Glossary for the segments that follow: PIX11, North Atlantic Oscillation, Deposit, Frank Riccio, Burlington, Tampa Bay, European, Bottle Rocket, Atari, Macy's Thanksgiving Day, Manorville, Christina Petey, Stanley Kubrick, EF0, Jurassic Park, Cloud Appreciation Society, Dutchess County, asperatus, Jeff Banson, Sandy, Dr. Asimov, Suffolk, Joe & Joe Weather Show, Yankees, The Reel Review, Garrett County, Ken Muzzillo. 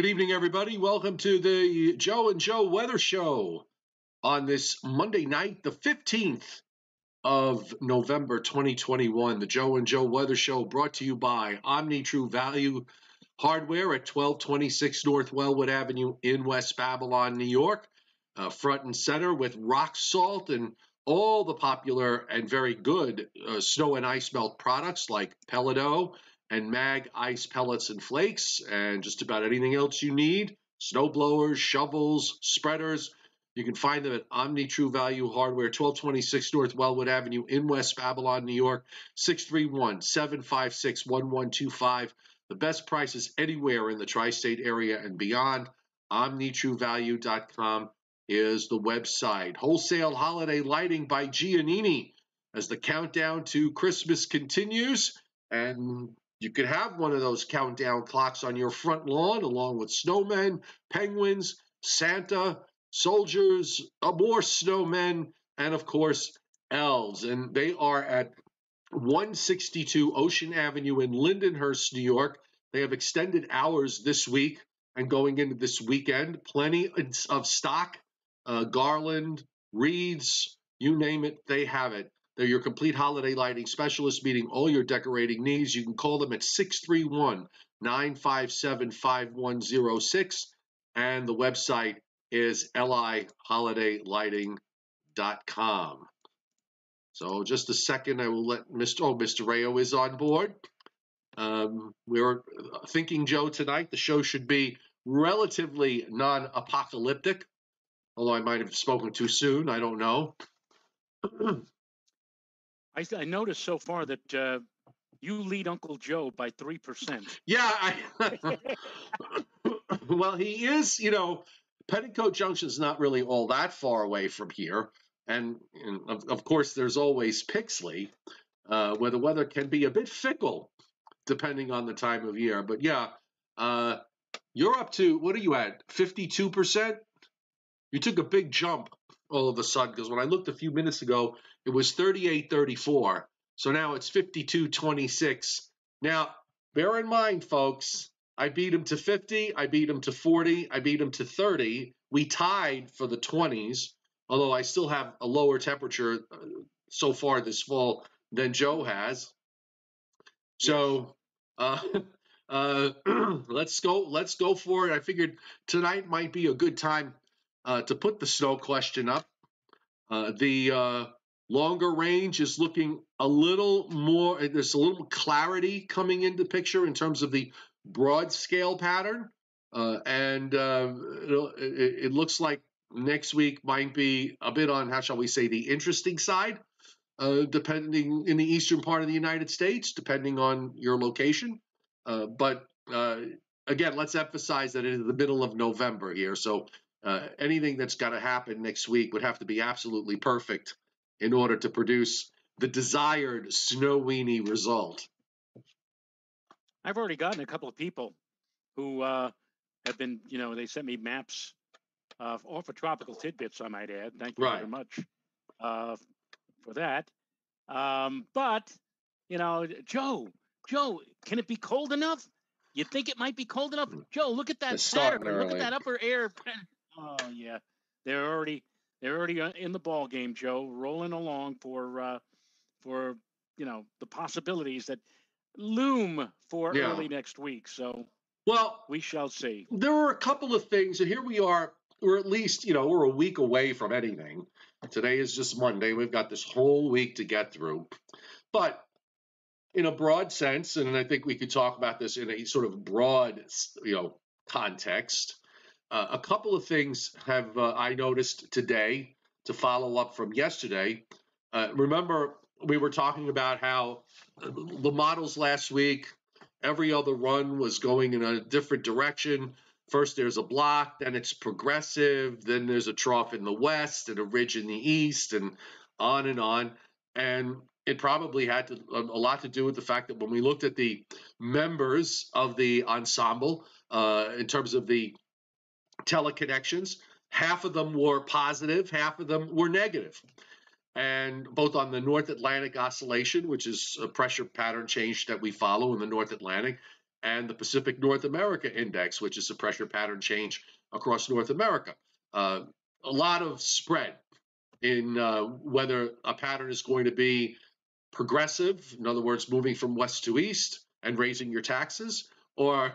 Good evening, everybody. Welcome to the Joe and Joe Weather Show on this Monday night, the 15th of November, 2021. The Joe and Joe Weather Show brought to you by Omni True Value Hardware at 1226 North Wellwood Avenue in West Babylon, New York. Front and center with rock salt and all the popular and very good snow and ice melt products like Pelado and Mag ice pellets and flakes, and just about anything else you need, snow blowers, shovels, spreaders. You can find them at Omni True Value Hardware, 1226 North Wellwood Avenue in West Babylon, New York, 631-756-1125. The best prices anywhere in the tri-state area and beyond. OmniTrueValue.com is the website. Wholesale holiday lighting by Giannini as the countdown to Christmas continues. And you could have one of those countdown clocks on your front lawn along with snowmen, penguins, Santa, soldiers, more snowmen, and of course, elves. And they are at 162 Ocean Avenue in Lindenhurst, New York. They have extended hours this week and going into this weekend. Plenty of stock. Garland, reeds, you name it, they have it. They're your complete holiday lighting specialist, meeting all your decorating needs. You can call them at 631-957-5106, and the website is liholidaylighting.com. So just a second, I will let Mr. Rao is on board. We're thinking, Joe, tonight the show should be relatively non-apocalyptic. Although I might have spoken too soon, I don't know. I noticed so far that you lead Uncle Joe by 3%. Yeah. Well, he is, you know, Petticoat Junction is not really all that far away from here. And of course, there's always Pixley, where the weather can be a bit fickle, depending on the time of year. But yeah, you're up to, what are you at, 52%? You took a big jump all of a sudden, because when I looked a few minutes ago, it was 38.34. So now it's 52.26. Now, bear in mind, folks, I beat him to 50. I beat him to 40. I beat him to 30. We tied for the 20s, although I still have a lower temperature so far this fall than Joe has. So let's go for it. I figured tonight might be a good time to put the snow question up. The longer range is looking a little more, there's a little clarity coming into picture in terms of the broad scale pattern. It looks like next week might be a bit on, how shall we say, the interesting side, depending in the eastern part of the United States, depending on your location. Again, let's emphasize that it is the middle of November here. So anything that's got to happen next week would have to be absolutely perfect in order to produce the desired snoweenie result. I've already gotten a couple of people who have been, you know, they sent me maps off of Tropical Tidbits, I might add. Thank you very much for that. But, you know, Joe, can it be cold enough? You think it might be cold enough? Joe, look at that Saturday. Look at that upper air. Oh yeah, they're already in the ball game, Joe, rolling along for you know, the possibilities that loom for early next week. So we shall see. There are a couple of things, and here we are. We're at least, you know, we're a week away from anything. Today is just Monday. We've got this whole week to get through, but in a broad sense, and I think we could talk about this in a sort of broad, you know, context. A couple of things have I noticed today to follow up from yesterday. Remember, we were talking about how the models last week, every other run was going in a different direction. First, there's a block, then it's progressive, then there's a trough in the west and a ridge in the east, and on and on. And it probably had a lot to do with the fact that when we looked at the members of the ensemble in terms of the teleconnections, half of them were positive, half of them were negative. And both on the North Atlantic Oscillation, which is a pressure pattern change that we follow in the North Atlantic, and the Pacific North America Index, which is a pressure pattern change across North America. A lot of spread in whether a pattern is going to be progressive, in other words, moving from west to east and raising your taxes, or,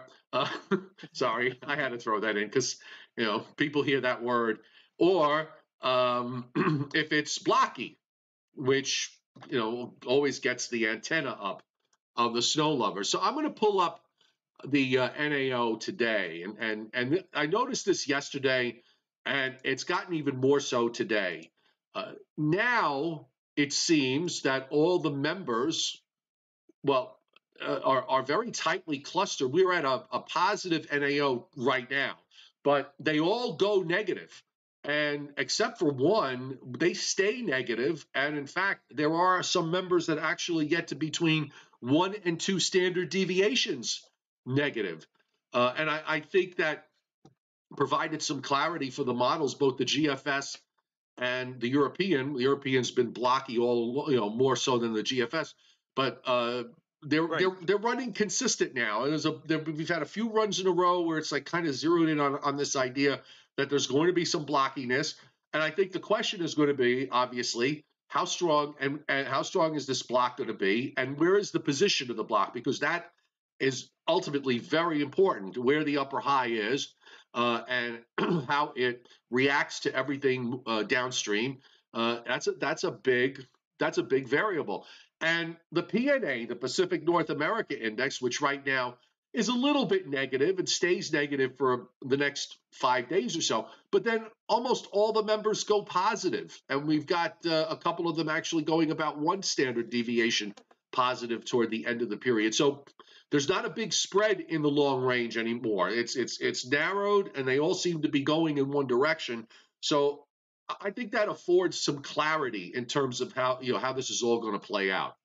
sorry, I had to throw that in because, you know, people hear that word, or if it's blocky, which, you know, always gets the antenna up of the snow lover. So I'm going to pull up the NAO today, and I noticed this yesterday, and it's gotten even more so today. Now it seems that all the members, well, are very tightly clustered. We're at a positive NAO right now, but they all go negative. And except for one, they stay negative. And in fact, there are some members that actually get to between 1 and 2 standard deviations negative. And I think that provided some clarity for the models, both the GFS and the European. The European's been blocky all, you know, more so than the GFS, but they're running consistent now. And there's we've had a few runs in a row where it's like kind of zeroed in on this idea that there's going to be some blockiness. And I think the question is going to be, obviously, how strong and how strong is this block going to be? And where is the position of the block? Because that is ultimately very important, where the upper high is and how it reacts to everything downstream. That's a big variable. And the PNA, the Pacific North America Index, which right now is a little bit negative and stays negative for the next 5 days or so, but then almost all the members go positive, and we've got a couple of them actually going about 1 standard deviation positive toward the end of the period. So there's not a big spread in the long range anymore. It's narrowed, and they all seem to be going in one direction. So I think that affords some clarity in terms of how, you know, how this is all going to play out.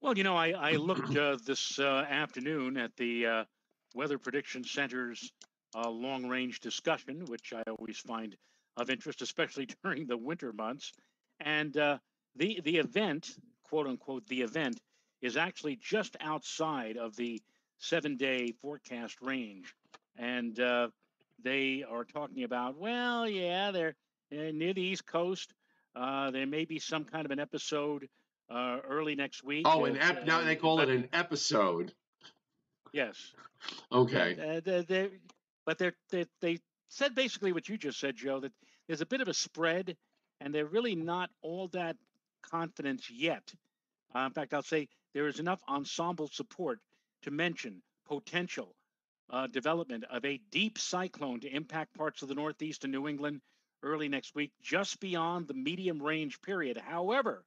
Well, you know, I looked this afternoon at the Weather Prediction Center's long-range discussion, which I always find of interest, especially during the winter months. And the event, quote-unquote, the event, is actually just outside of the 7-day forecast range. And they are talking about, well, yeah, they're near the East Coast. There may be some kind of an episode early next week. Oh, now they call it an episode. Yes. Okay. But they said basically what you just said, Joe, that there's a bit of a spread, and they're really not all that confident yet. In fact, I'll say there is enough ensemble support to mention potential development of a deep cyclone to impact parts of the Northeast and New England early next week, just beyond the medium range period. However,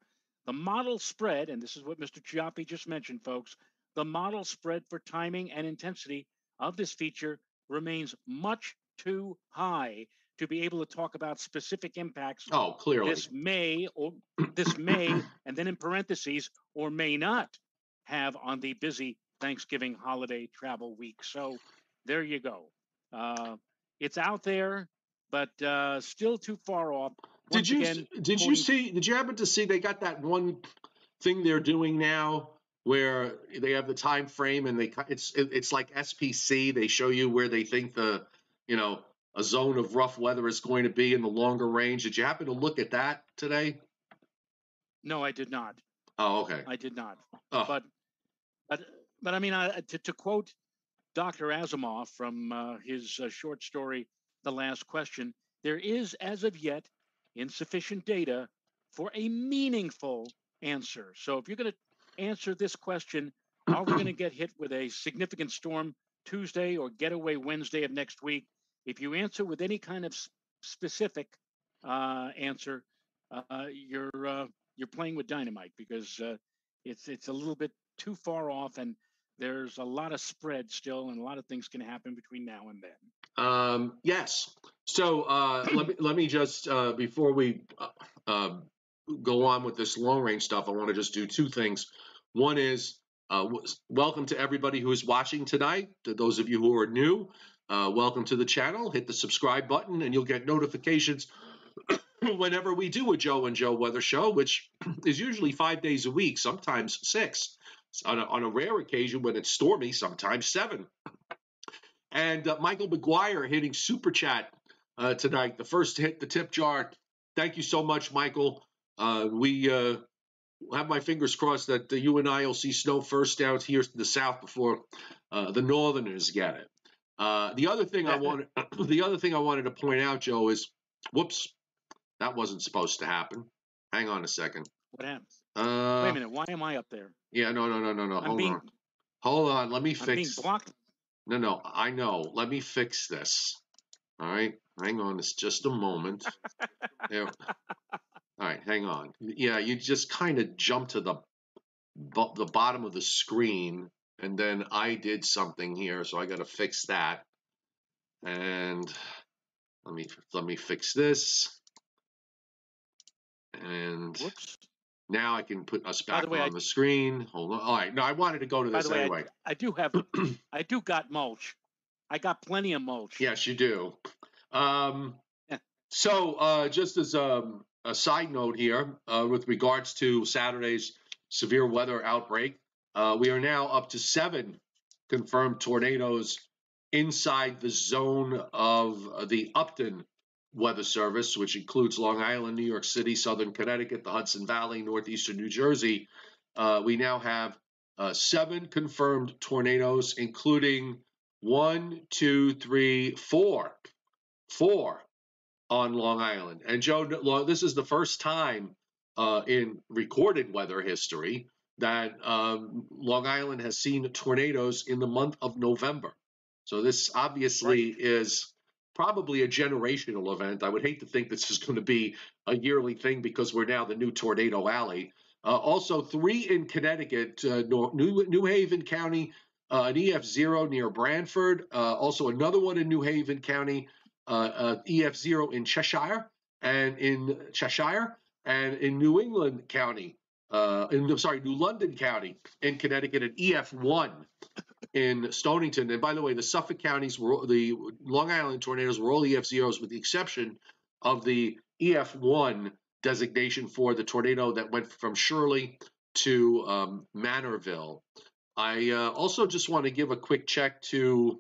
the model spread, and this is what Mr. Chiappi just mentioned, folks, the model spread for timing and intensity of this feature remains much too high to be able to talk about specific impacts. Oh, clearly. This may, and then in parentheses, or may not have on the busy Thanksgiving holiday travel week. So there you go. It's out there, but still too far off. Once did you happen to see they got that one thing they're doing now where they have the time frame and it's like SPC. They show you where they think a zone of rough weather is going to be in the longer range. Did you happen to look at that today? No, I did not. Oh, okay. I did not. Oh. But I mean, to quote Dr. Asimov from his short story, The Last Question, there is as of yet insufficient data for a meaningful answer. So if you're going to answer this question, are we going to get hit with a significant storm Tuesday or getaway Wednesday of next week? If you answer with any kind of specific answer, you're playing with dynamite, because it's a little bit too far off, and there's a lot of spread still, and a lot of things can happen between now and then. Yes. So let me just, before we go on with this long-range stuff, I want to just do 2 things. One is welcome to everybody who is watching tonight. To those of you who are new, welcome to the channel. Hit the subscribe button, and you'll get notifications whenever we do a Joe and Joe Weather Show, which is usually 5 days a week, sometimes 6. on a rare occasion when it's stormy, sometimes 7. And Michael McGuire hitting Super Chat tonight, the first to hit the tip jar. Thank you so much, Michael. We have my fingers crossed that you and I will see snow first out here to the south before the northerners get it. The other thing I wanted to point out, Joe, is, whoops, that wasn't supposed to happen. Hang on a second. What happened? Wait a minute. Why am I up there? Yeah, no. Hold on. Let me fix. I'm being blocked. No. I know. Let me fix this. All right. Hang on. It's just a moment. There. All right. Hang on. Yeah, you just kind of jumped to the bottom of the screen, and then I did something here, so I got to fix that. And let me fix this. And whoops. Now I can put us back on the screen. Hold on. All right. No, I wanted to go to this anyway. I do got mulch. I got plenty of mulch. Yes, you do. So just as a side note here, with regards to Saturday's severe weather outbreak, we are now up to 7 confirmed tornadoes inside the zone of the Upton Weather Service, which includes Long Island, New York City, Southern Connecticut, the Hudson Valley, Northeastern New Jersey. We now have 7 confirmed tornadoes, including 4 on Long Island. And Joe, this is the first time in recorded weather history that Long Island has seen tornadoes in the month of November. So this obviously is probably a generational event. I would hate to think this is going to be a yearly thing because we're now the new Tornado Alley. Also, 3 in Connecticut, New Haven County, an EF0 near Branford. Also, another one in New Haven County, EF0 in Cheshire, and in New England County. New London County in Connecticut, an EF1 in Stonington. And by the way, the Suffolk counties, the Long Island tornadoes were all EF0s with the exception of the EF1 designation for the tornado that went from Shirley to Manorville. I also just want to give a quick check to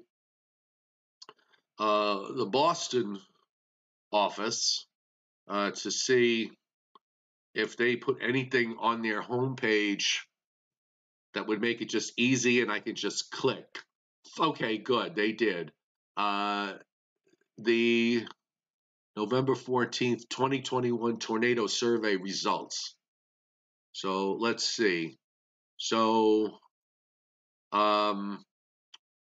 the Boston office to see if they put anything on their homepage that would make it just easy and I could just click. Okay, good, they did. The November 14th, 2021 tornado survey results. So let's see. So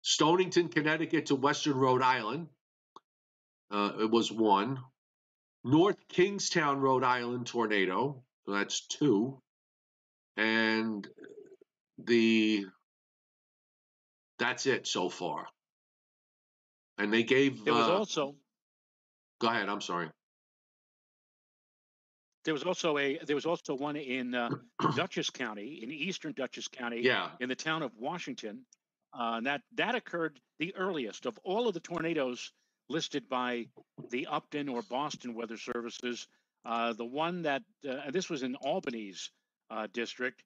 Stonington, Connecticut to Western Rhode Island, it was 1. North Kingstown, Rhode Island tornado, so that's 2. And that's it so far. And they gave... There was also... Go ahead, I'm sorry. There was also one in Dutchess County, in eastern Dutchess County, in the town of Washington. That occurred the earliest of all of the tornadoes listed by the Upton or Boston Weather Services. The one that, this was in Albany's district,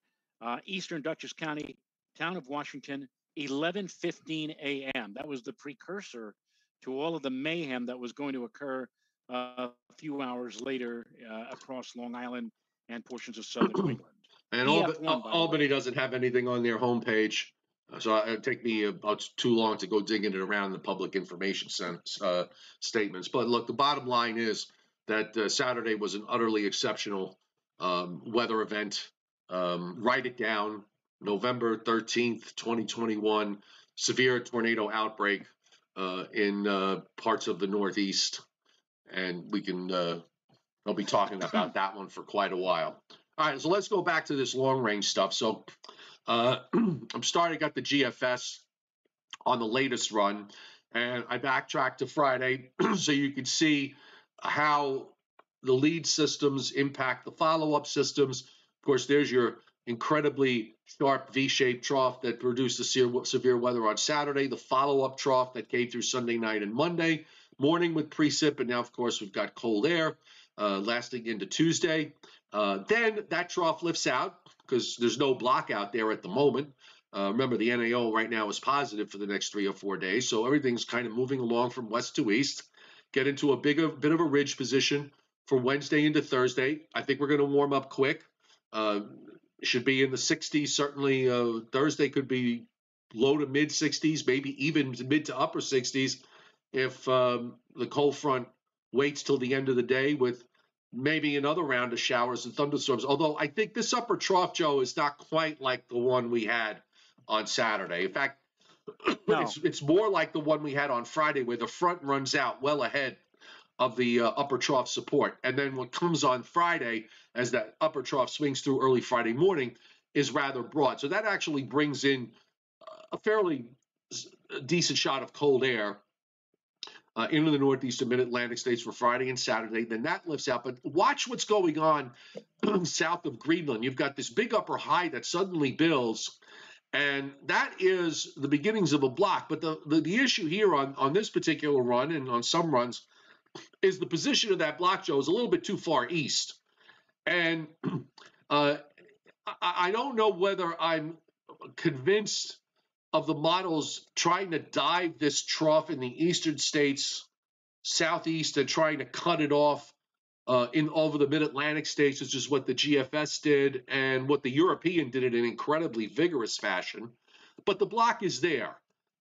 eastern Dutchess County, town of Washington, 11:15 a.m. That was the precursor to all of the mayhem that was going to occur a few hours later across Long Island and portions of southern England. And Albany doesn't have anything on their homepage. So it would take me about too long to go digging it around in the public information statements. But look, the bottom line is that Saturday was an utterly exceptional weather event. Write it down, November 13th, 2021, severe tornado outbreak in parts of the Northeast. And we can I'll be talking about that one for quite a while. All right, so let's go back to this long-range stuff. So... I'm starting at the GFS on the latest run, and I backtracked to Friday so you could see how the lead systems impact the follow-up systems. Of course, there's your incredibly sharp V-shaped trough that produced the severe weather on Saturday, the follow-up trough that came through Sunday night and Monday morning with precip, and now, of course, we've got cold air lasting into Tuesday. Then that trough lifts out, because there's no block out there at the moment. Remember, the NAO right now is positive for the next 3 or 4 days, so everything's kind of moving along from west to east. Get into a bigger bit of a ridge position for Wednesday into Thursday. I think we're going to warm up quick. Should be in the 60s, certainly. Thursday could be low to mid 60s, maybe even mid to upper 60s if the cold front waits till the end of the day with maybe another round of showers and thunderstorms. Although I think this upper trough, Joe, is not quite like the one we had on Saturday. In fact, no. It's more like the one we had on Friday, where the front runs out well ahead of the upper trough support. And then what comes on Friday, as that upper trough swings through early Friday morning, is rather broad. So that actually brings in a fairly decent shot of cold air into the northeast and mid-Atlantic states for Friday and Saturday. Then that lifts out. But watch what's going on south of Greenland. You've got this big upper high that suddenly builds, and that is the beginnings of a block. But the issue here on this particular run and on some runs is the position of that block, Joe, is a little bit too far east. And I don't know whether I'm convinced of the models trying to dive this trough in the eastern states, southeast, and trying to cut it off in over the mid-Atlantic states, which is what the GFS did and what the European did in an incredibly vigorous fashion. But the block is there,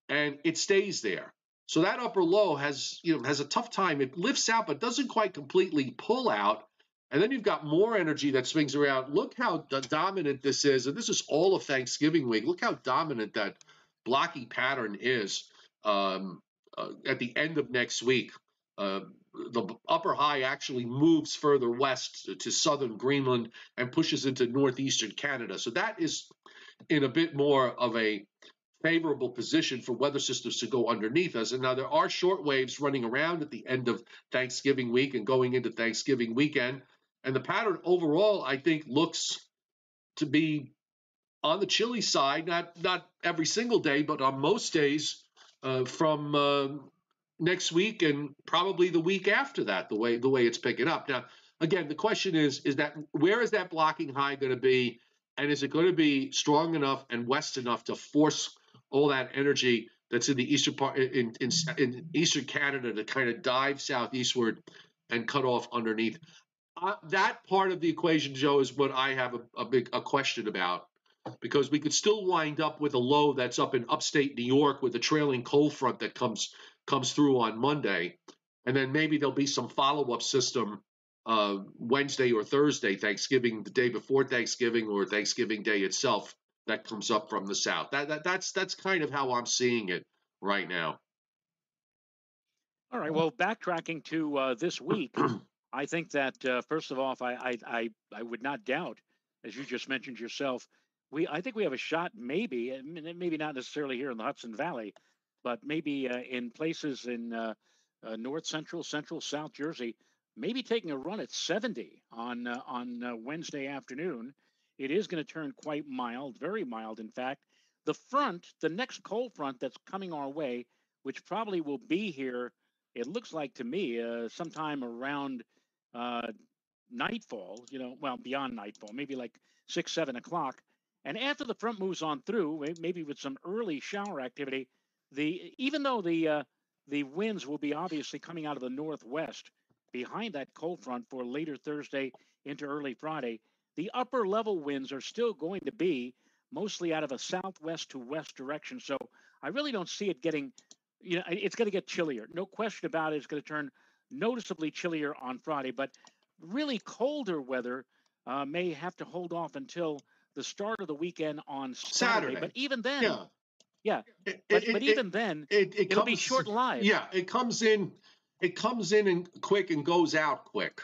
and it stays there. So that upper low has a tough time. It lifts out, but doesn't quite completely pull out. And then you've got more energy that swings around. Look how dominant this is. And this is all of Thanksgiving week. Look how dominant that blocky pattern is at the end of next week. The upper high actually moves further west to southern Greenland and pushes into northeastern Canada. So that is in a bit more of a favorable position for weather systems to go underneath us. And now there are short waves running around at the end of Thanksgiving week and going into Thanksgiving weekend. And the pattern overall, I think, looks to be on the chilly side, not every single day, but on most days from next week and probably the week after that, the way it's picking up. Now, again, the question is that where is that blocking high going to be? And is it going to be strong enough and west enough to force all that energy that's in the eastern part in eastern Canada to kind of dive southeastward and cut off underneath? That part of the equation, Joe, is what I have a big question about, because we could still wind up with a low that's up in upstate New York with a trailing cold front that comes through on Monday, and then maybe there'll be some follow-up system Wednesday or Thursday, Thanksgiving, the day before Thanksgiving, or Thanksgiving Day itself, that comes up from the south. That's kind of how I'm seeing it right now. All right. Well, backtracking to this week, I think that first of all, I would not doubt, as you just mentioned yourself, I think we have a shot, maybe not necessarily here in the Hudson Valley, but maybe in places in north central South Jersey, maybe taking a run at 70 on Wednesday afternoon. It is going to turn quite mild, very mild, in fact. The next cold front that's coming our way, which probably will be here, it looks like to me, sometime around nightfall, beyond nightfall, maybe like 6, 7 o'clock. And after the front moves on through, maybe with some early shower activity, even though the winds will be obviously coming out of the northwest, behind that cold front for later Thursday into early Friday, the upper level winds are still going to be mostly out of a southwest to west direction. So I really don't see it getting, it's going to get chillier. No question about it. It's going to turn noticeably chillier on Friday, but really colder weather may have to hold off until the start of the weekend on Saturday. But even then, it'll be short-lived. Yeah, it comes in quick and goes out quick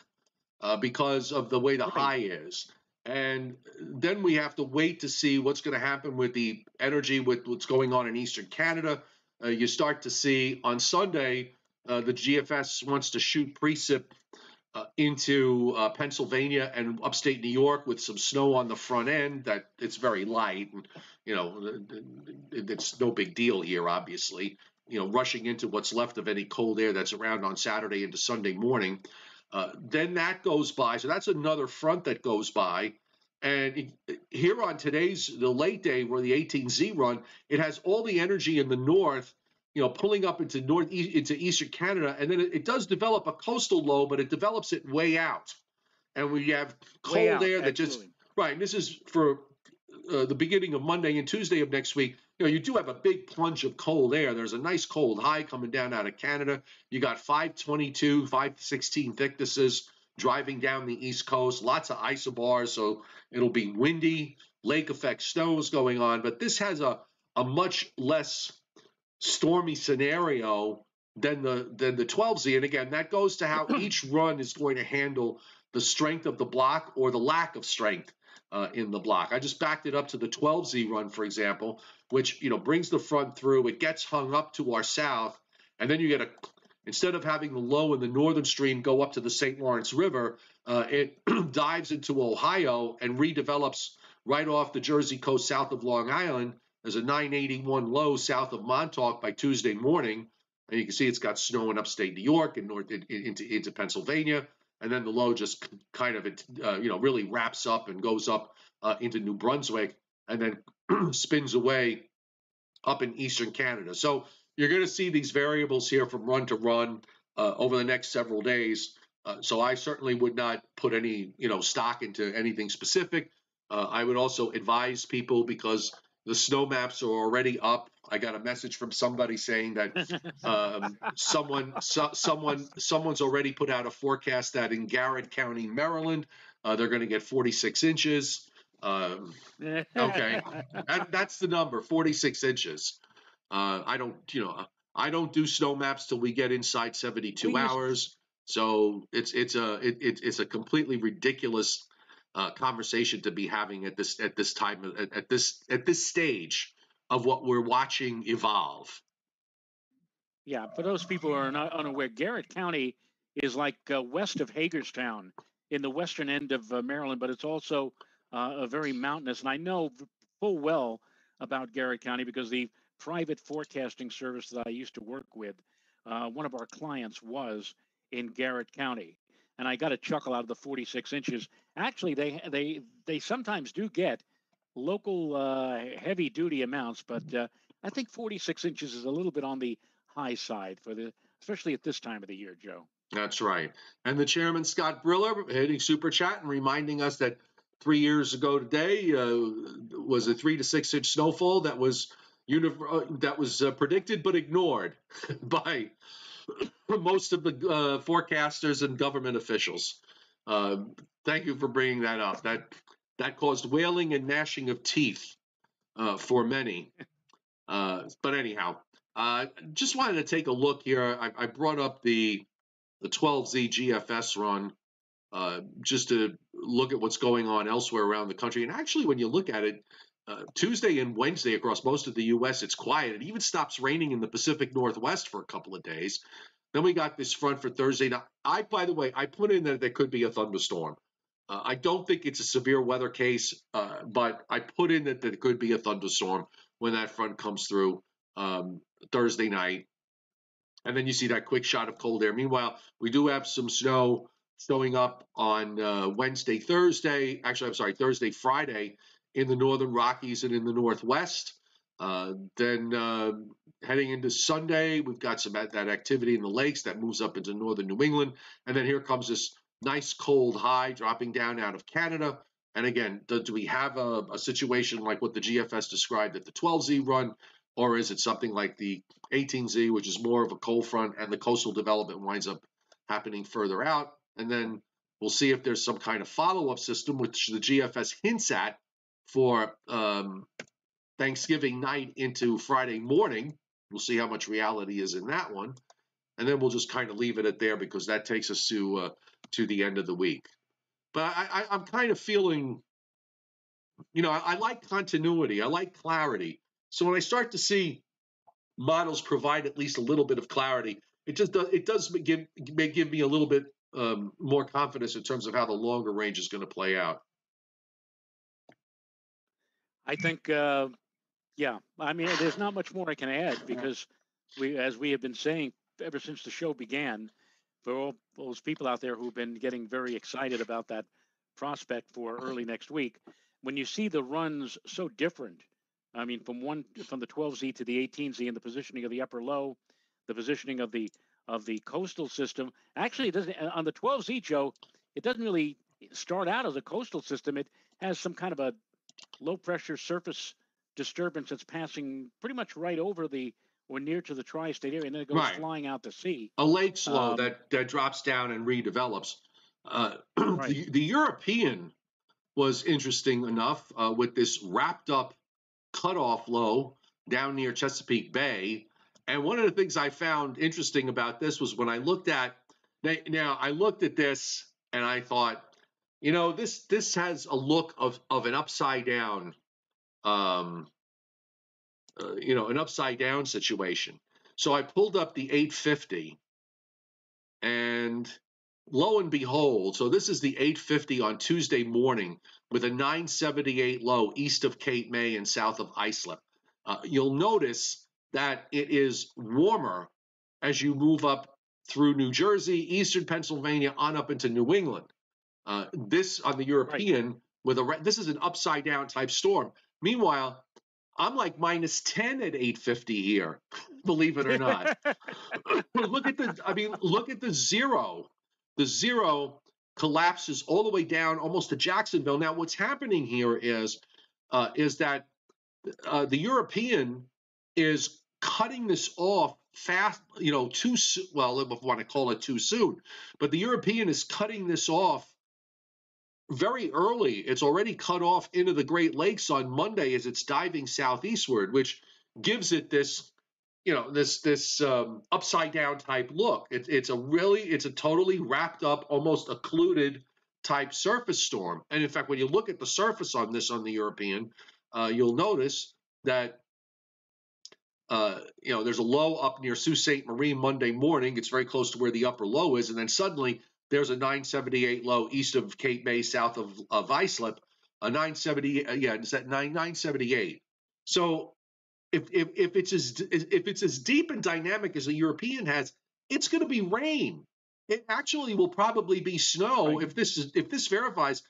because of the way the high is. And then we have to wait to see what's going to happen with the energy, with what's going on in eastern Canada. You start to see on Sunday, the GFS wants to shoot precip into Pennsylvania and upstate New York with some snow on the front end. That it's very light, and it's no big deal here, obviously. Rushing into what's left of any cold air that's around on Saturday into Sunday morning. Then that goes by. So that's another front that goes by. And here on today's, the late day, where the 18Z run, it has all the energy in the north, you know, pulling up into northeast, into eastern Canada, and then it does develop a coastal low, but it develops it way out. And we have cold air that absolutely. Just right. This is for the beginning of Monday and Tuesday of next week. You know, you do have a big plunge of cold air. There's a nice cold high coming down out of Canada. You got 522, 516 thicknesses driving down the East Coast. Lots of isobars, so it'll be windy. Lake effect snows going on, but this has a much less stormy scenario than the 12Z. And again, that goes to how each run is going to handle the strength of the block or the lack of strength in the block. I just backed it up to the 12Z run, for example, which, you know, brings the front through. It gets hung up to our south, and then you get a, instead of having the low in the northern stream go up to the St. Lawrence River, it dives into Ohio and redevelops right off the Jersey coast south of Long Island. There's a 981 low south of Montauk by Tuesday morning, and you can see it's got snow in upstate New York and north into Pennsylvania. And then the low just kind of, you know, really wraps up and goes up into New Brunswick and then spins away up in eastern Canada. So you're going to see these variables here from run to run over the next several days. So I certainly would not put any, you know, stock into anything specific. I would also advise people, because the snow maps are already up. I got a message from somebody saying that someone's already put out a forecast that in Garrett County, Maryland, they're going to get 46 inches. Okay, that's the number, 46 inches. I don't, you know, I don't do snow maps till we get inside 72 hours. So it's a completely ridiculous conversation to be having at this stage of what we're watching evolve. Yeah, for those people who are not unaware, Garrett County is like west of Hagerstown in the western end of Maryland, but it's also a very mountainous. And I know full well about Garrett County because the private forecasting service that I used to work with, one of our clients was in Garrett County. And I got a chuckle out of the 46 inches. Actually, they sometimes do get local heavy-duty amounts, but I think 46 inches is a little bit on the high side for the, especially at this time of the year, Joe. That's right. And the chairman, Scott Briller, hitting super chat and reminding us that 3 years ago today was a 3 to 6 inch snowfall that was predicted but ignored by most of the forecasters and government officials. Thank you for bringing that up. That caused wailing and gnashing of teeth for many. But anyhow, just wanted to take a look here. I brought up the 12Z GFS run just to look at what's going on elsewhere around the country. And actually, when you look at it, Tuesday and Wednesday across most of the U.S., it's quiet. It even stops raining in the Pacific Northwest for a couple of days. Then we got this front for Thursday. Now, by the way, I put in that there could be a thunderstorm. I don't think it's a severe weather case, but I put in that there could be a thunderstorm when that front comes through Thursday night. And then you see that quick shot of cold air. Meanwhile, we do have some snow showing up on Wednesday, Thursday. Actually, I'm sorry, Thursday, Friday, in the northern Rockies and in the northwest. Then heading into Sunday, we've got some of that activity in the lakes that moves up into northern New England. And then here comes this nice cold high dropping down out of Canada. And again, do we have a situation like what the GFS described at the 12Z run, or is it something like the 18Z, which is more of a cold front and the coastal development winds up happening further out? And then we'll see if there's some kind of follow-up system, which the GFS hints at, for Thanksgiving night into Friday morning. We'll see how much reality is in that one. And then we'll just kind of leave it at there, because that takes us to the end of the week. But I'm kind of feeling, you know, I like continuity. I like clarity. So when I start to see models provide at least a little bit of clarity, it does give me a little bit more confidence in terms of how the longer range is going to play out. I think, yeah, I mean, there's not much more I can add, because as we have been saying ever since the show began, for all those people out there who've been getting very excited about that prospect for early next week. When you see the runs so different, I mean, from the 12Z to the 18Z, and the positioning of the upper low, the positioning of the coastal system. Actually, it doesn't on the 12Z, Joe. It doesn't really start out as a coastal system. It has some kind of a low pressure surface disturbance that's passing pretty much right over the or near to the tri-state area, and then it goes flying out to sea. A lake slow that drops down and redevelops. Right. The European was interesting enough with this wrapped up cutoff low down near Chesapeake Bay. And one of the things I found interesting about this was when I looked at, now I looked at this and I thought, you know, this has a look of an upside down, you know, an upside down situation. So I pulled up the 850 and lo and behold, so this is the 850 on Tuesday morning with a 978 low east of Cape May and south of Islip. You'll notice that it is warmer as you move up through New Jersey, eastern Pennsylvania, on up into New England. This on the European, with a this is an upside down type storm. Meanwhile, I'm like -10 at 850 here, believe it or not. Look at the, I mean, look at the zero. The zero collapses all the way down almost to Jacksonville. Now, what's happening here is that the European is cutting this off fast, you know, too soon. Well, if you want to call it too soon, but the European is cutting this off very early. It's already cut off into the Great Lakes on Monday as it's diving southeastward, which gives it this, you know, this upside down type look. It's a totally wrapped up, almost occluded type surface storm. And in fact, when you look at the surface on this on the European, you'll notice that you know, there's a low up near Sault Ste. Marie Monday morning. It's very close to where the upper low is, and then suddenly there's a 978 low east of Cape May, south of Islip, a 978. Yeah, it's at 978. So if it's as deep and dynamic as the European has, it's going to be rain. It actually will probably be snow if this verifies.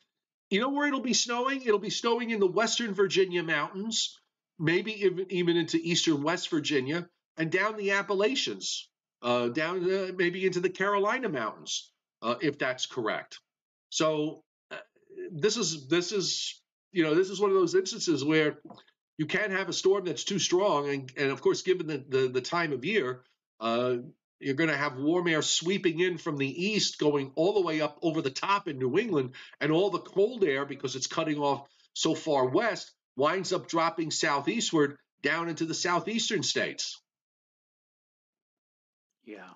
You know where it'll be snowing? It'll be snowing in the Western Virginia mountains, maybe even into eastern West Virginia and down the Appalachians, down maybe into the Carolina mountains, if that's correct. So this is one of those instances where you can't have a storm that's too strong, and of course, given the time of year, you're going to have warm air sweeping in from the east, going all the way up over the top in New England, and all the cold air, because it's cutting off so far west, winds up dropping southeastward down into the southeastern states. Yeah.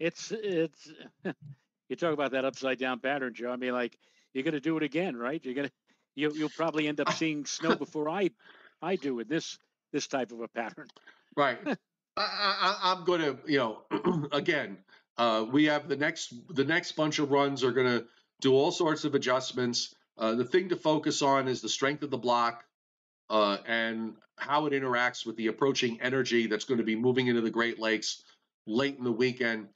It's you talk about that upside down pattern, Joe. I mean, like, you're going to do it again, right? You'll probably end up seeing snow before I do with this type of a pattern. Right. I'm going to, you know, again, we have the next bunch of runs are going to do all sorts of adjustments. The thing to focus on is the strength of the block and how it interacts with the approaching energy that's going to be moving into the Great Lakes late in the weekend,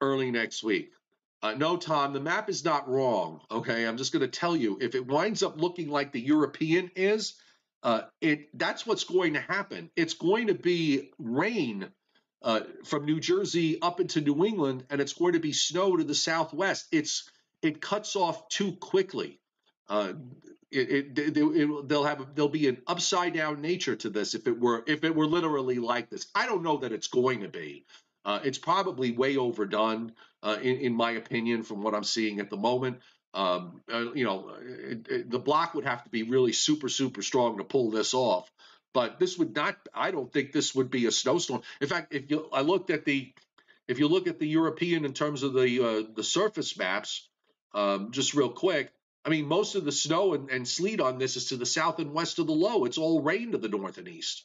early next week. No, Tom, the map is not wrong, okay? I'm just going to tell you, if it winds up looking like the European is, that's what's going to happen. It's going to be rain from New Jersey up into New England, and it's going to be snow to the southwest. It cuts off too quickly. There'll be an upside down nature to this if it were literally like this. I don't know that it's going to be. It's probably way overdone, in my opinion, from what I'm seeing at the moment. You know, the block would have to be really super, super strong to pull this off. But this would not. I don't think this would be a snowstorm. In fact, if you look at the European in terms of the surface maps. Just real quick, I mean, most of the snow and sleet on this is to the south and west of the low. It's all rain to the north and east.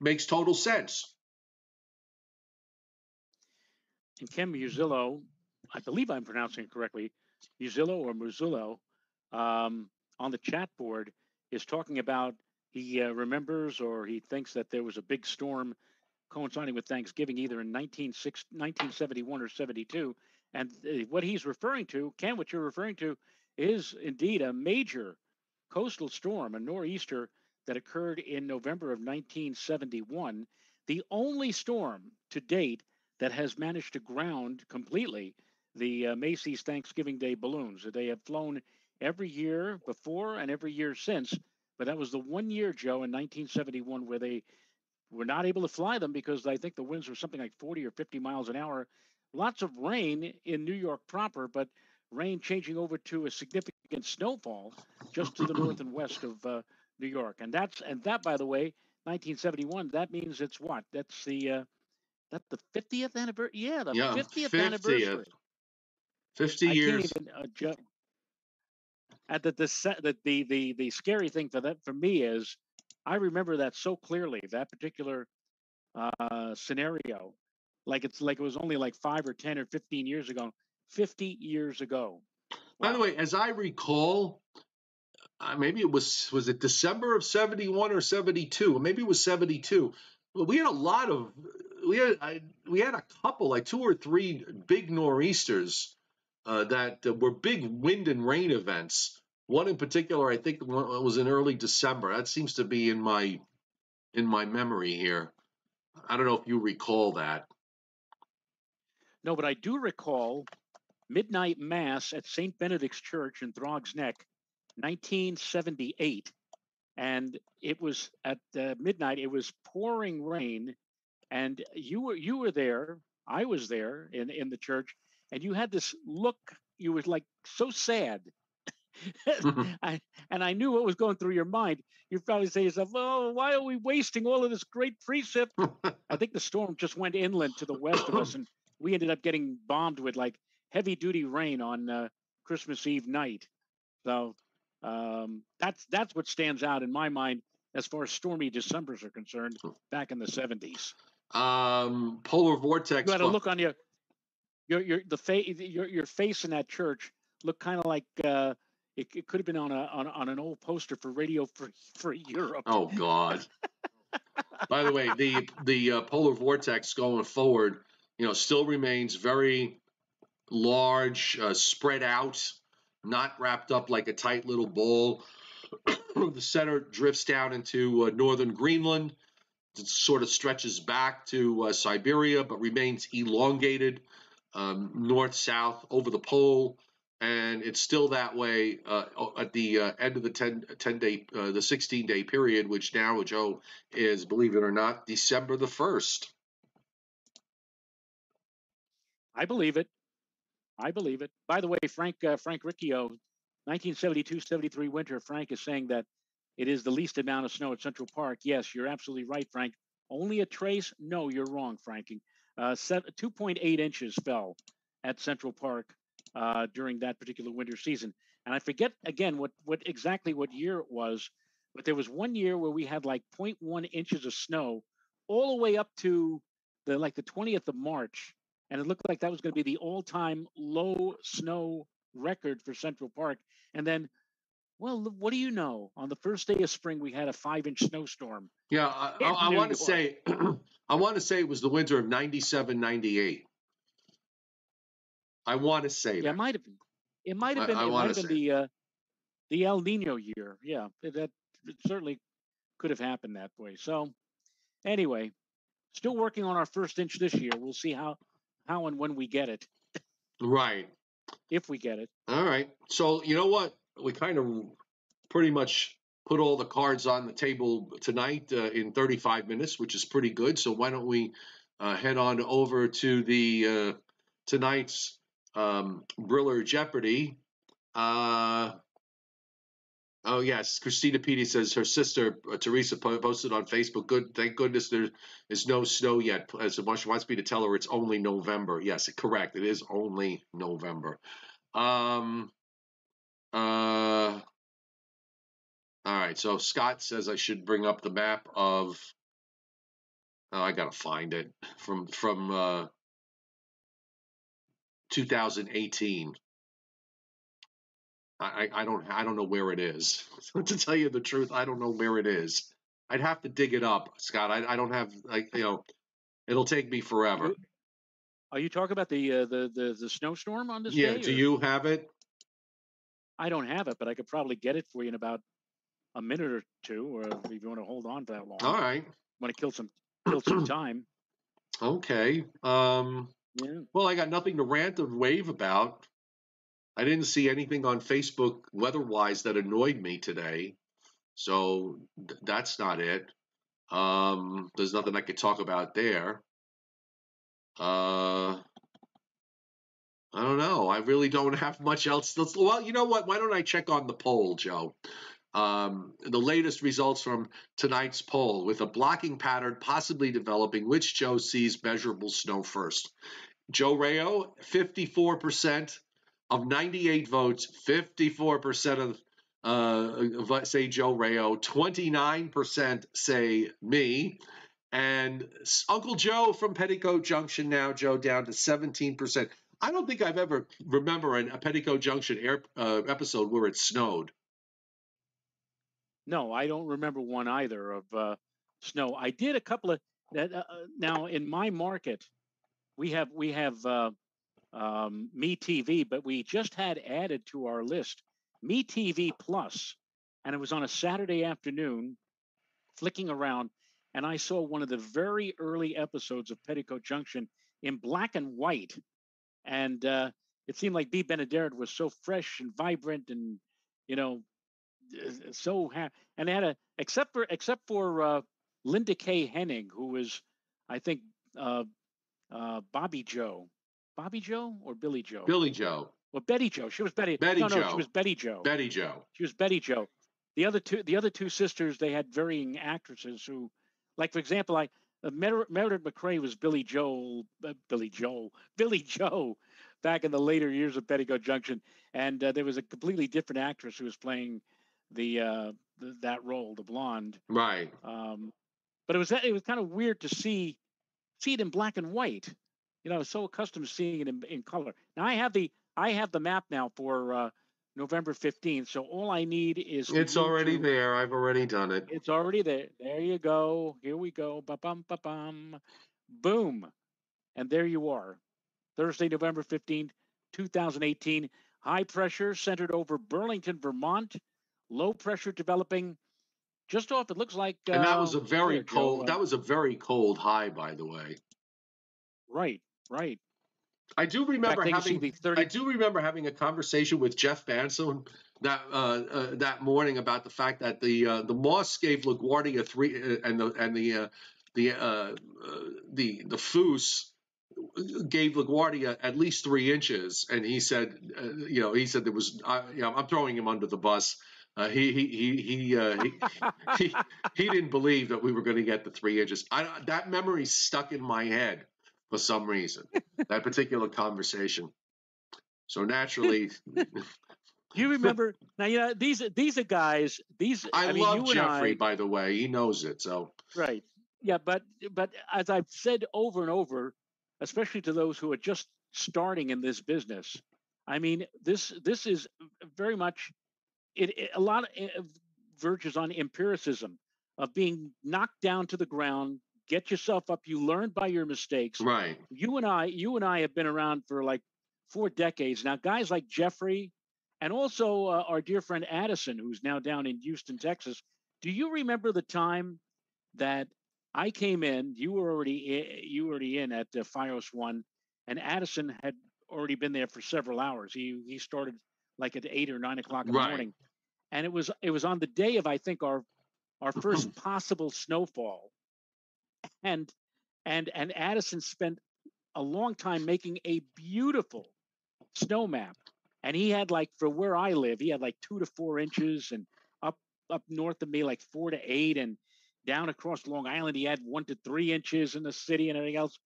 Makes total sense. And Ken Muzzillo, I believe I'm pronouncing it correctly, Muzzillo or Muzzillo, on the chat board is talking about he remembers or he thinks that there was a big storm coinciding with Thanksgiving either in 1971 or 72. And what he's referring to, Ken, what you're referring to is indeed a major coastal storm, a nor'easter that occurred in November of 1971, the only storm to date that has managed to ground completely the Macy's Thanksgiving Day balloons. They have flown every year before and every year since, but that was the one year, Joe, in 1971 where they were not able to fly them because I think the winds were something like 40 or 50 miles an hour. Lots of rain in New York proper, but rain changing over to a significant snowfall just to the north and west of New York. And that, by the way, 1971, that means it's what? That's the 50th anniversary? Yeah, the 50th anniversary. 50 years. I can't even, the scary thing for me is I remember that so clearly, that particular scenario, like it was only like 5 or 10 or 15 years ago. 50 years ago. Wow. By the way, as I recall, maybe it was it December of 71 or 72? Maybe it was 72. We had a couple, like 2 or 3 big nor'easters that were big wind and rain events. One in particular, I think, was in early December. That seems to be in my memory here. I don't know if you recall that. No, but I do recall midnight mass at St. Benedict's Church in Throg's Neck, 1978, and it was at midnight. It was pouring rain, and you were there. I was there in the church, and you had this look. You were like so sad, and I knew what was going through your mind. You probably say to yourself, "Oh, why are we wasting all of this great precept?" I think the storm just went inland to the west of us, and we ended up getting bombed with like heavy-duty rain on Christmas Eve night. So that's what stands out in my mind as far as stormy Decembers are concerned back in the 70s. Polar vortex. You had a look on your face in that church looked kind of like it could have been on an old poster for Radio Free Europe. Oh God! By the way, the polar vortex going forward, you know, still remains very large, spread out, not wrapped up like a tight little ball. The center drifts down into northern Greenland. It sort of stretches back to Siberia, but remains elongated north-south over the pole, and it's still that way at the end of the 16-day period, which now, Joe, is, believe it or not, December the 1st. I believe it. I believe it. By the way, Frank Riccio, 1972-73 winter, Frank is saying that it is the least amount of snow at Central Park. Yes, you're absolutely right, Frank. Only a trace? No, you're wrong, Frankie. 2.8 inches fell at Central Park during that particular winter season. And I forget, again, exactly what year it was, but there was one year where we had like 0.1 inches of snow all the way up to the 20th of March. And it looked like that was going to be the all-time low snow record for Central Park. And then, well, what do you know? On the first day of spring, we had a 5-inch snowstorm. Yeah, I want to say, it was the winter of 97, 98. I want to say that. Yeah, it might have been. It might have been. It might have been the El Nino year. Yeah, it certainly could have happened that way. So, anyway, still working on our first inch this year. We'll see how and when we get it. Right. If we get it. All right. So you know what? We kind of pretty much put all the cards on the table tonight in 35 minutes, which is pretty good. So why don't we head on over to the tonight's Briller Jeopardy. Oh, yes. Christina Petey says her sister, Teresa, posted on Facebook, "Good, thank goodness there is no snow yet." So much wants me to tell her it's only November. Yes, correct. It is only November. All right. So Scott says I should bring up the map of I got to find it from 2018. I don't know where it is. To tell you the truth, I don't know where it is. I'd have to dig it up, Scott. I don't have, it'll take me forever. Are you talking about the snowstorm on this day? Yeah. Do you have it? I don't have it, but I could probably get it for you in about a minute or two, or if you want to hold on for that long. All right. Want to kill some time? Okay. Yeah. Well, I got nothing to rant or rave about. I didn't see anything on Facebook weather-wise that annoyed me today, so that's not it. There's nothing I could talk about there. I don't know. I really don't have much else. Well, you know what? Why don't I check on the poll, Joe? The latest results from tonight's poll, with a blocking pattern possibly developing, which Joe sees measurable snow first. Joe Rao, 54% of 98 votes, 54% of say Joe Rao, 29% say me, and Uncle Joe from Petticoat Junction now, Joe, down to 17%. I don't think I've ever remember a Petticoat Junction episode where it snowed. No, I don't remember one either of snow. I did a couple of that. Now in my market, we have Me TV, but we just had added to our list Me TV Plus, and it was on a Saturday afternoon, flicking around, and I saw one of the very early episodes of Petticoat Junction in black and white, and it seemed like B. Benaderet was so fresh and vibrant, and you know. So and had a except for Linda K. Henning, who was, I think, Bobby Joe or Billy Joe. Billy Joe. Well, Betty Joe. She was Betty. Betty no, Joe. No, she was Betty Joe. Betty Joe. She was Betty Joe. The other two sisters, they had varying actresses who, like for example, Meredith McRae was Billy Joe back in the later years of Petticoat Junction, and there was a completely different actress who was playing that role, the blonde, right? But it was kind of weird to see it in black and white. You know, I was so accustomed to seeing it in color. Now I have the map now for November 15th. So all I need is it's already there. I've already done it. It's already there. There you go. Here we go. Ba-bum, ba-bum. Boom, and there you are. Thursday, November 15th, 2018. High pressure centered over Burlington, Vermont. Low pressure developing just off. It looks like, and that was a very cold. That was a very cold high, by the way. Right, right. I do remember having a conversation with Jeff Banson that morning about the fact that the Moss gave LaGuardia three, and the Foos gave LaGuardia at least 3 inches, and he said, there was. I'm throwing him under the bus. He didn't believe that we were going to get the 3 inches. That memory stuck in my head for some reason. That particular conversation. So naturally, you remember now. You know these are guys. I mean, love Jeffrey, by the way. He knows it. So right, yeah. But as I've said over and over, especially to those who are just starting in this business, I mean this is very much. A lot of verges on empiricism of being knocked down to the ground. Get yourself up. You learn by your mistakes. Right. You and I have been around for like 4 decades now. Guys like Jeffrey, and also our dear friend Addison, who's now down in Houston, Texas. Do you remember the time that I came in? You were already in at the Fios One, and Addison had already been there for several hours. He started like at 8 or 9 o'clock in the morning. And it was on the day of, I think, our first possible snowfall. And Addison spent a long time making a beautiful snow map. And he had like, for where I live, he had like 2 to 4 inches, and up north of me, like 4 to 8, and down across Long Island, he had 1 to 3 inches in the city and everything else.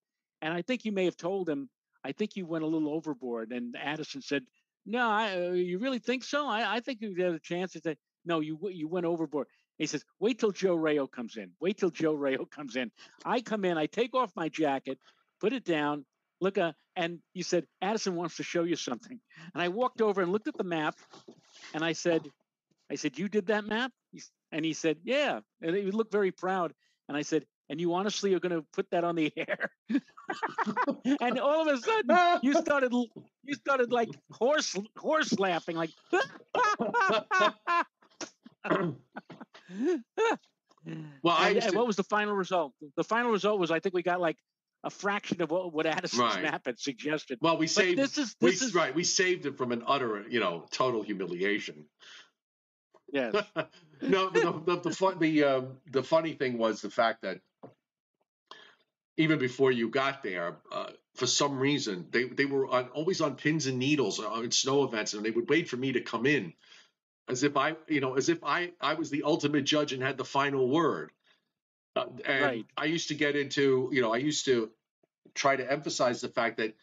And I think you may have told him, I think you went a little overboard. And Addison said, no, you really think so? I think you have a chance to say, no, you went overboard. He says, wait till Joe Rao comes in. Wait till Joe Rao comes in. I come in, I take off my jacket, put it down, look, and you said, Addison wants to show you something. And I walked over and looked at the map, and I said, you did that map? And he said, yeah. And he looked very proud. And I said, and you honestly are going to put that on the air. And all of a sudden you started like horse laughing, like Well, and what was the final result? The final result was I think we got like a fraction of what Addison's map had suggested. Well, we saved we saved it from an utter, total humiliation. Yes. No, the funny thing was the fact that even before you got there, for some reason they were always on pins and needles on snow events, and they would wait for me to come in, as if I was the ultimate judge and had the final word. I used to get into, I used to try to emphasize the fact that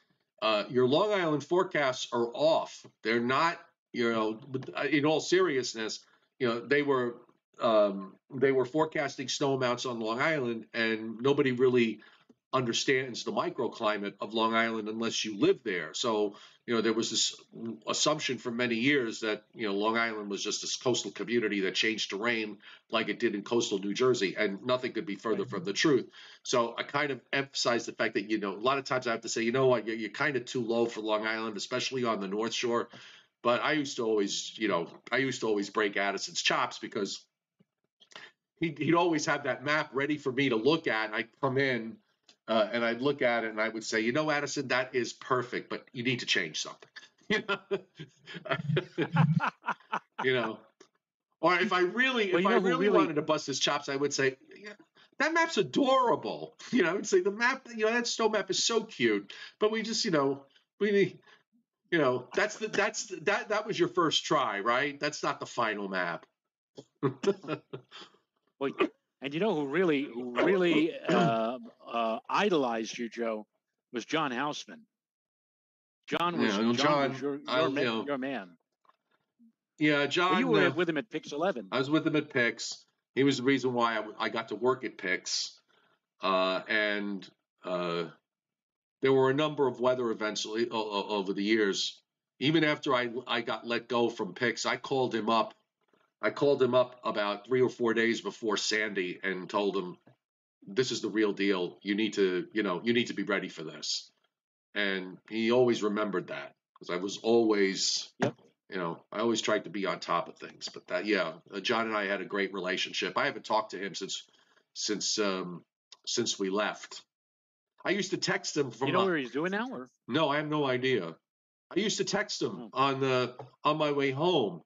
your Long Island forecasts are off. They're not, in all seriousness, they were forecasting snow amounts on Long Island, and nobody really understands the microclimate of Long Island unless you live there. So, there was this assumption for many years that, Long Island was just this coastal community that changed terrain like it did in coastal New Jersey, and nothing could be further from the truth. So I kind of emphasize the fact that, a lot of times I have to say, you know what, you're kind of too low for Long Island, especially on the North Shore. But I used to always, break Addison's chops because he'd always have that map ready for me to look at. And I'd come in. And I'd look at it and I would say, Addison, that is perfect, but you need to change something. Or if I really, if I really wanted to bust his chops, I would say, that map's adorable. I would say the map, that snow map is so cute, but we just, we need, that was your first try, right? That's not the final map. Well, and who really idolized you, Joe, was John Houseman. John was your man. Yeah, John. Well, you were with him at PIX11. I was with him at PIX. He was the reason why I got to work at PIX. And there were a number of weather events over the years. Even after I got let go from PIX, I called him up. About 3 or 4 days before Sandy and told him, "This is the real deal. You need to, you need to be ready for this." And he always remembered that because I was always, I always tried to be on top of things. But John and I had a great relationship. I haven't talked to him since we left. I used to text him from. You know where he's doing now? Or? No, I have no idea. I used to text him on my way home.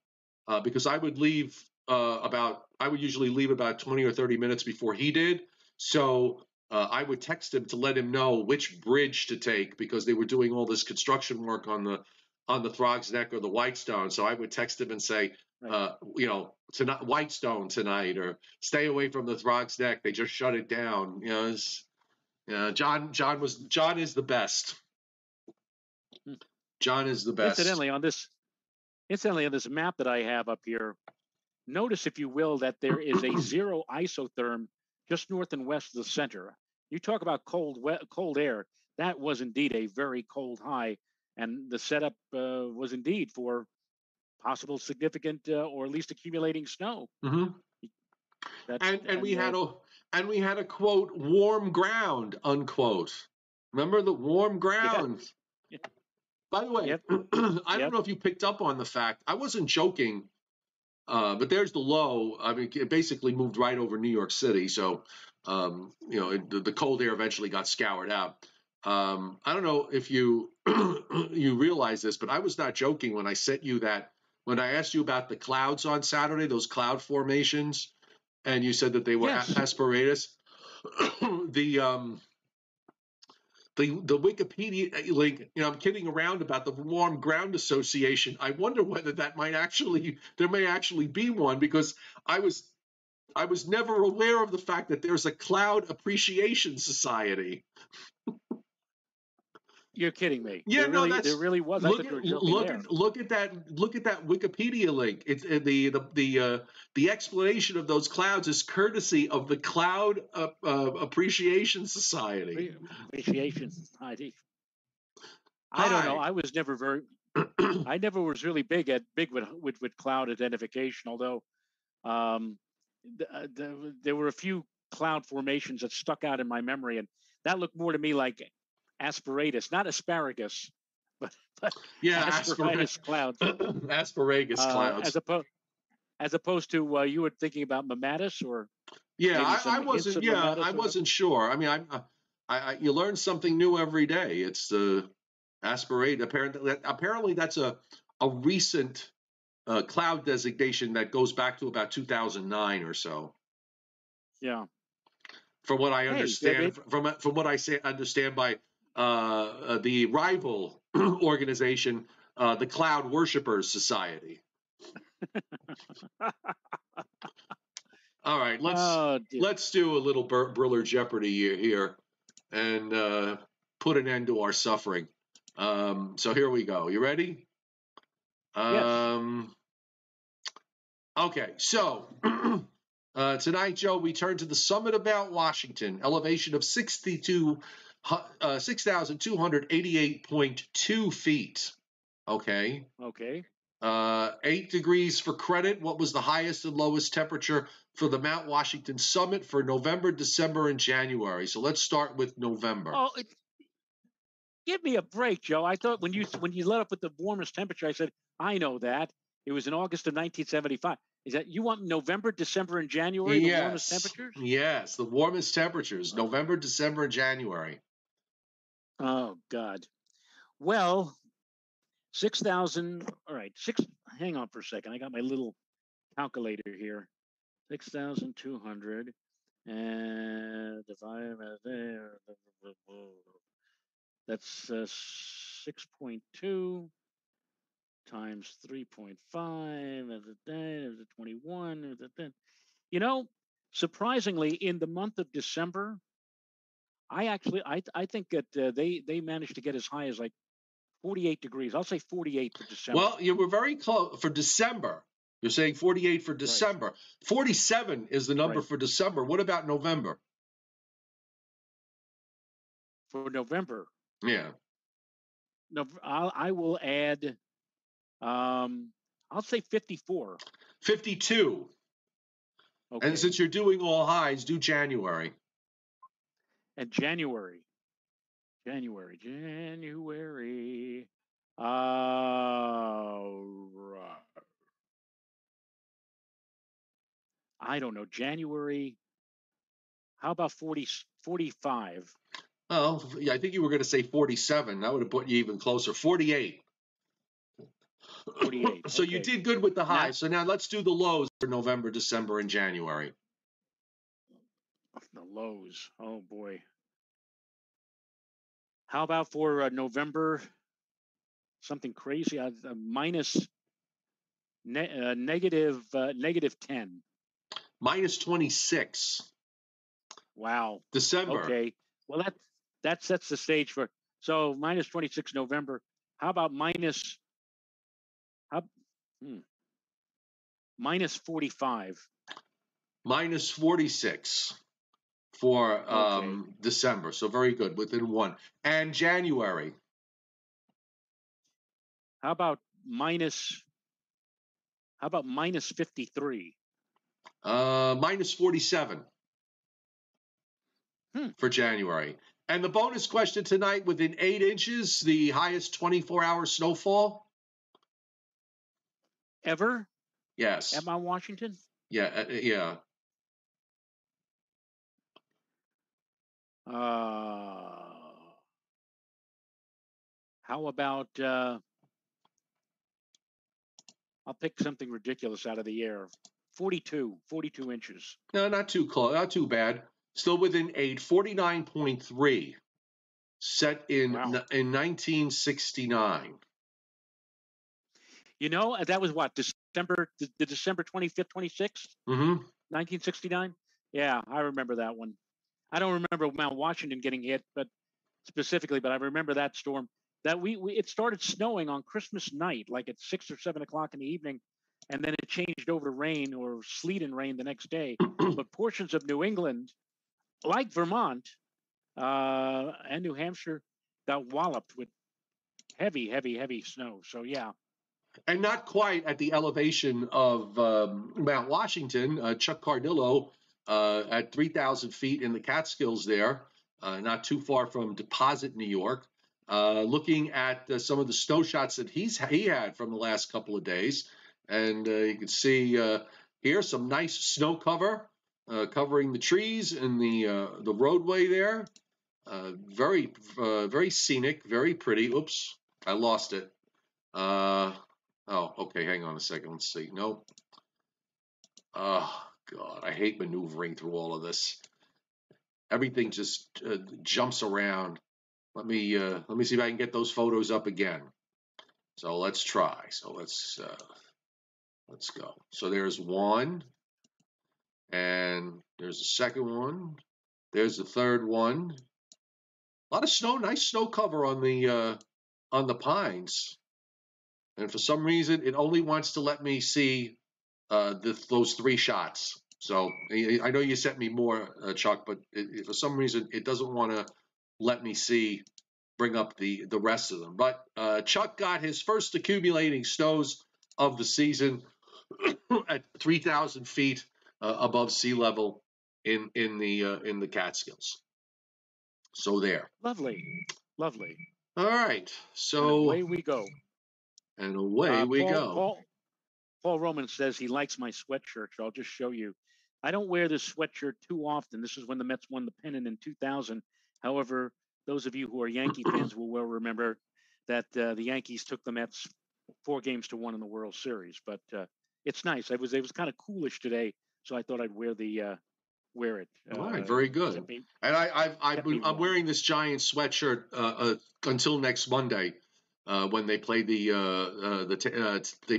Because I would leave about 20 or 30 minutes before he did. So I would text him to let him know which bridge to take because they were doing all this construction work on the Throg's Neck or the Whitestone. So I would text him and say, tonight, Whitestone tonight, or stay away from the Throg's Neck. They just shut it down. John is the best. John is the best. Incidentally, on this map that I have up here, notice, if you will, that there is a zero isotherm just north and west of the center. You talk about cold air. That was indeed a very cold high, and the setup was indeed for possible significant or at least accumulating snow. Mm-hmm. And we had a quote, warm ground, unquote. Remember the warm ground. Yeah. By the way, I don't know if you picked up on the fact, I wasn't joking, but there's the low. I mean, it basically moved right over New York City. So, the cold air eventually got scoured out. I don't know if you realize this, but I was not joking when I sent you that, when I asked you about the clouds on Saturday, those cloud formations, and you said that they were asperatus. The Wikipedia link, I'm kidding around about the Warm Ground Association. I wonder whether there may actually be one, because I was never aware of the fact that there's a Cloud Appreciation Society. You're kidding me. Yeah, there really was. Look at that Wikipedia link. It's the explanation of those clouds is courtesy of the Cloud Appreciation Society. I don't know. I was never really big with cloud identification. Although there were a few cloud formations that stuck out in my memory. And that looked more to me like asperatus, not asparagus, but yeah, asperatus clouds. Asparagus clouds. As opposed to you were thinking about mematus or? Yeah, I wasn't sure. I mean, you learn something new every day. It's the aspirate. Apparently that's a recent cloud designation that goes back to about 2009 or so. Yeah. From what I understand, from what I understand by the rival organization, the Cloud Worshippers Society. All right, let's do a little Briller Jeopardy here and put an end to our suffering. So here we go. You ready? Yes. Okay, so tonight, Joe, we turn to the summit of Mount Washington, elevation of 6,288.2 feet. Okay. Okay. 8 degrees for credit. What was the highest and lowest temperature for the Mount Washington summit for November, December, and January? So let's start with November. Oh, give me a break, Joe. I thought when you let up with the warmest temperature, I said, I know that. It was in August of 1975. Is that you want November, December, and January, yes, the warmest temperatures? Yes, the warmest temperatures, November, December, and January. Oh, God. Well, 6,000, all right, hang on for a second. I got my little calculator here. 6,200 and divided by there. That's 6.2 times 3.5 as a day, as a 21, as a day. You know, surprisingly, in the month of December, I think that they managed to get as high as like 48 degrees. I'll say 48 for December. Well, you were very close for December. You're saying 48 for December. Right. 47 is the number for December. What about November? For November? Yeah. No, I will add, I'll say 54. 52. Okay. And since you're doing all highs, do January. And January. I don't know. January. How about 45? Oh, yeah, I think you were going to say 47. That would have put you even closer. 48. 48. So okay. You did good with the highs. Now, so now let's do the lows for November, December, and January. The lows. Oh, boy. How about for November, something crazy, negative 10. Minus 26. Wow. December. Okay. Well, that sets the stage for, so minus 26 November. How about minus 45? Minus 46. For December. So very good, within one. And January. How about minus 53? Minus 47 for January. And the bonus question tonight, within 8 inches, the highest 24-hour snowfall? Ever? Yes. At Mount Washington? Yeah, yeah. How about I'll pick something ridiculous out of the air. 42 inches. No, not too close, not too bad. Still within 8. 49.3, set in 1969. You know, that was what, the December 25th, 26th? Mm-hmm. 1969? Yeah, I remember that one. I don't remember Mount Washington getting hit, but I remember that storm. That it started snowing on Christmas night, like at 6 or 7 o'clock in the evening, and then it changed over to rain or sleet and rain the next day. But portions of New England, like Vermont and New Hampshire, got walloped with heavy, heavy, heavy snow. So yeah. And not quite at the elevation of Mount Washington. Chuck Cardillo at 3,000 feet in the Catskills there, not too far from Deposit, New York, looking at some of the snow shots that he had from the last couple of days. And you can see here some nice snow cover covering the trees and the roadway there. Very scenic, very pretty. Oops, I lost it. Oh, okay, hang on a second. Let's see. Nope. Oh, God, I hate maneuvering through all of this. Everything just jumps around. Let me see if I can get those photos up again. So let's try. So let's go. So there's one, and there's the second one. There's the third one. A lot of snow, nice snow cover on the pines. And for some reason, it only wants to let me see those three shots. So I know you sent me more, Chuck, but for some reason, it doesn't want to let me see, bring up the rest of them. But Chuck got his first accumulating snows of the season at 3,000 feet above sea level in the Catskills. So there. Lovely, lovely. All right, so away we go. And away we go. Paul Roman says he likes my sweatshirt. So I'll just show you. I don't wear this sweatshirt too often. This is when the Mets won the pennant in 2000. However, those of you who are Yankee fans will well remember that the Yankees took the Mets 4 games to 1 in the World Series. But it's nice. It was kind of coolish today, so I thought I'd wear the wear it. All right, very good. And I'm wearing this giant sweatshirt until next Monday. When they play they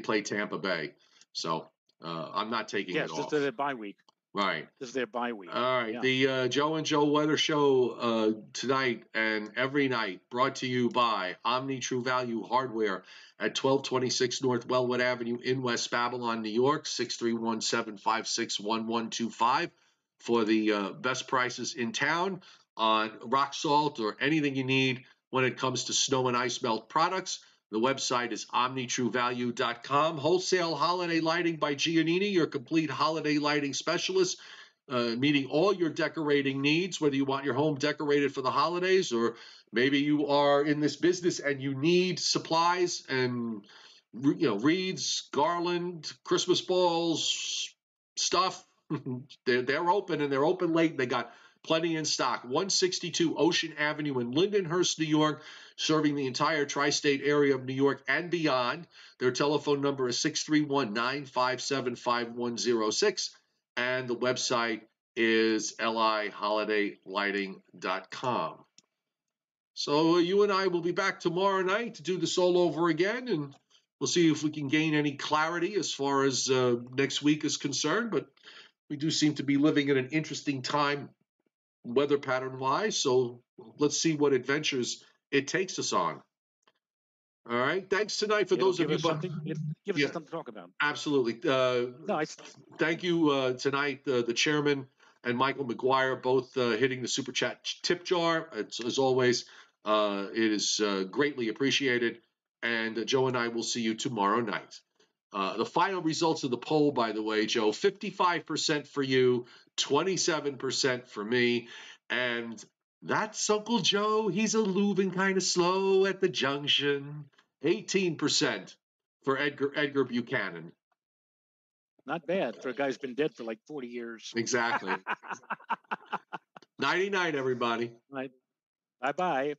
play Tampa Bay, so I'm not taking it off. Yes, this is their bye week. Right, this is their bye week. All right, yeah. The Joe and Joe Weather Show tonight and every night, brought to you by Omni True Value Hardware at 1226 North Wellwood Avenue in West Babylon, New York, 631-756-1125 for the best prices in town on rock salt or anything you need. When it comes to snow and ice melt products, the website is omnitruevalue.com. Wholesale Holiday Lighting by Giannini, your complete holiday lighting specialist, meeting all your decorating needs, whether you want your home decorated for the holidays or maybe you are in this business and you need supplies and, you know, wreaths, garland, Christmas balls, stuff. They're open, and they're open late. They got plenty in stock. 162 Ocean Avenue in Lindenhurst, New York, serving the entire tri-state area of New York and beyond. Their telephone number is 631-957-5106, and the website is liholidaylighting.com. So you and I will be back tomorrow night to do this all over again, and we'll see if we can gain any clarity as far as next week is concerned. But we do seem to be living in an interesting time weather pattern wise, so let's see what adventures it takes us on. All right, thanks tonight for those of you. Give us something to talk about. Absolutely. Nice. Thank you tonight, the chairman and Michael McGuire, both hitting the super chat tip jar. It's, as always, it is greatly appreciated. And Joe and I will see you tomorrow night. The final results of the poll, by the way, Joe, 55% for you, 27% for me, and that's Uncle Joe. He's a moving kind of slow at the junction. 18% for Edgar Buchanan. Not bad for a guy who's been dead for like 40 years. Exactly. Nighty-night, everybody. Bye-bye.